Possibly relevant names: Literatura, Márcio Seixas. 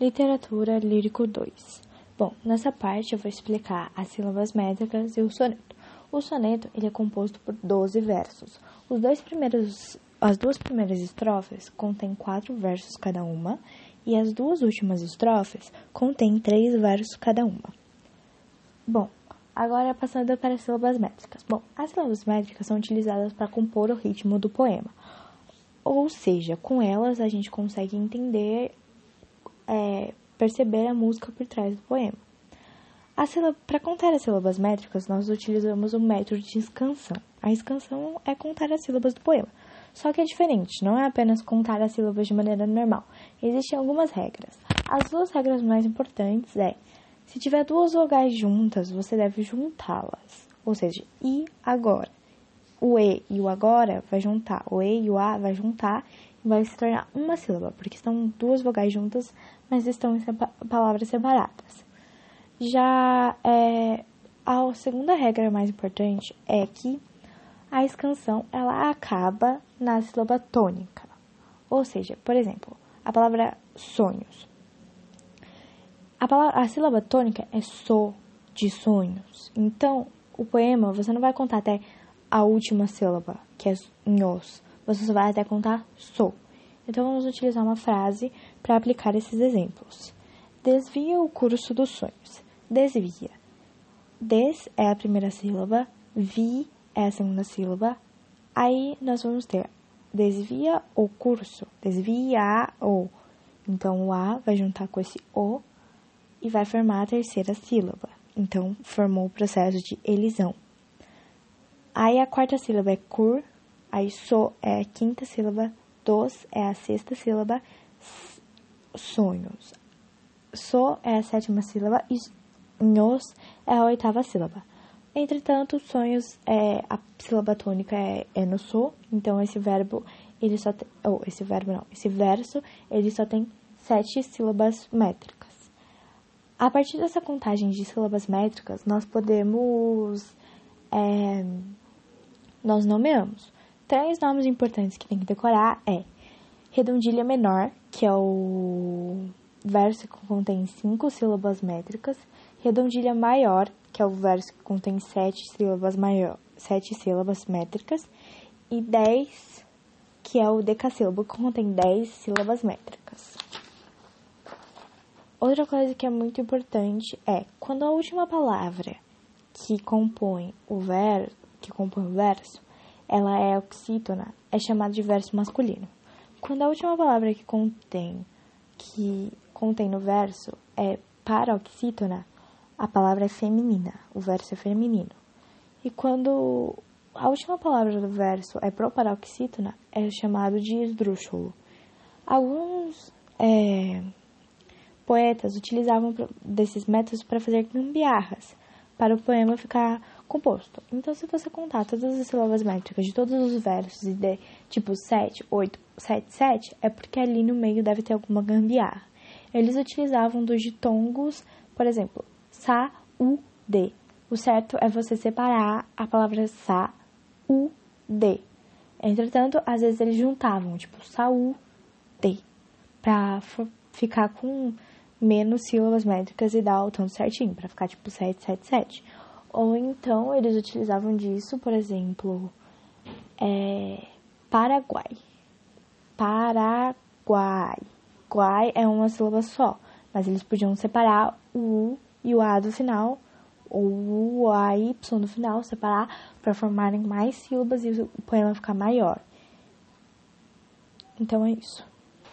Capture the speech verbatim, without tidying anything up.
Literatura lírico dois. Bom, nessa parte eu vou explicar as sílabas métricas e o soneto. O soneto ele é composto por doze versos. Os dois primeiros, as duas primeiras estrofes contêm quatro versos cada uma e as duas últimas estrofes contêm três versos cada uma. Bom, agora passando para as sílabas métricas. Bom, as sílabas métricas são utilizadas para compor o ritmo do poema. Ou seja, com elas a gente consegue entender... É, perceber a música por trás do poema. Para contar as sílabas métricas, nós utilizamos o método de escansão. A escansão é contar as sílabas do poema. Só que é diferente, não é apenas contar as sílabas de maneira normal. Existem algumas regras. As duas regras mais importantes é, se tiver duas vogais juntas, você deve juntá-las. Ou seja, e agora. O E e o agora vai juntar. O E e o A vai juntar. Vai se tornar uma sílaba, porque estão duas vogais juntas, mas estão em sepa- palavras separadas. Já é, a segunda regra mais importante é que a escansão ela acaba na sílaba tônica. Ou seja, por exemplo, a palavra sonhos. A, palavra, a sílaba tônica é so de sonhos. Então, o poema você não vai contar até a última sílaba, que é nhos. Você só vai até contar sou. Então, vamos utilizar uma frase para aplicar esses exemplos. Desvia o curso dos sonhos. Desvia. Des é a primeira sílaba, vi é a segunda sílaba. Aí, nós vamos ter desvia o curso. Desvia o. Então, o A vai juntar com esse O e vai formar a terceira sílaba. Então, formou o processo de elisão. Aí, a quarta sílaba é cur. Aí, so é a quinta sílaba, dos é a sexta sílaba, sonhos. So é a sétima sílaba e nhos é a oitava sílaba. Entretanto, sonhos, é, a sílaba tônica é, é no so, então esse verbo, ele só tem, ou esse verbo não, esse verso, ele só tem sete sílabas métricas. A partir dessa contagem de sílabas métricas, nós podemos, é, nós nomeamos. Três nomes importantes que tem que decorar é redondilha menor, que é o verso que contém cinco sílabas métricas, redondilha maior, que é o verso que contém sete sílabas, maior, sete sílabas métricas, e dez, que é o decassílabo, que contém dez sílabas métricas. Outra coisa que é muito importante é quando a última palavra que compõe o verso, que compõe o verso, ela é oxítona, é chamada de verso masculino. Quando a última palavra que contém, que contém no verso é paroxítona, a palavra é feminina, o verso é feminino. E quando a última palavra do verso é proparoxítona, é chamado de esdrúxulo. Alguns é, poetas utilizavam desses métodos para fazer gambiarras, para o poema ficar composto. Então, se você contar todas as sílabas métricas de todos os versos e de tipo sete, oito, sete, sete, é porque ali no meio deve ter alguma gambiarra. Eles utilizavam dos ditongos, por exemplo, sa, u, d. O certo é você separar a palavra sa, u, d. Entretanto, às vezes eles juntavam, tipo, sa, u, d, pra ficar com menos sílabas métricas e dar o tom certinho, pra ficar tipo sete, sete, sete. Ou então, eles utilizavam disso, por exemplo, é, Paraguai. Paraguai. Guai é uma sílaba só, mas eles podiam separar o U e o A do final, ou o A e Y do final, separar para formarem mais sílabas e o poema ficar maior. Então, é isso.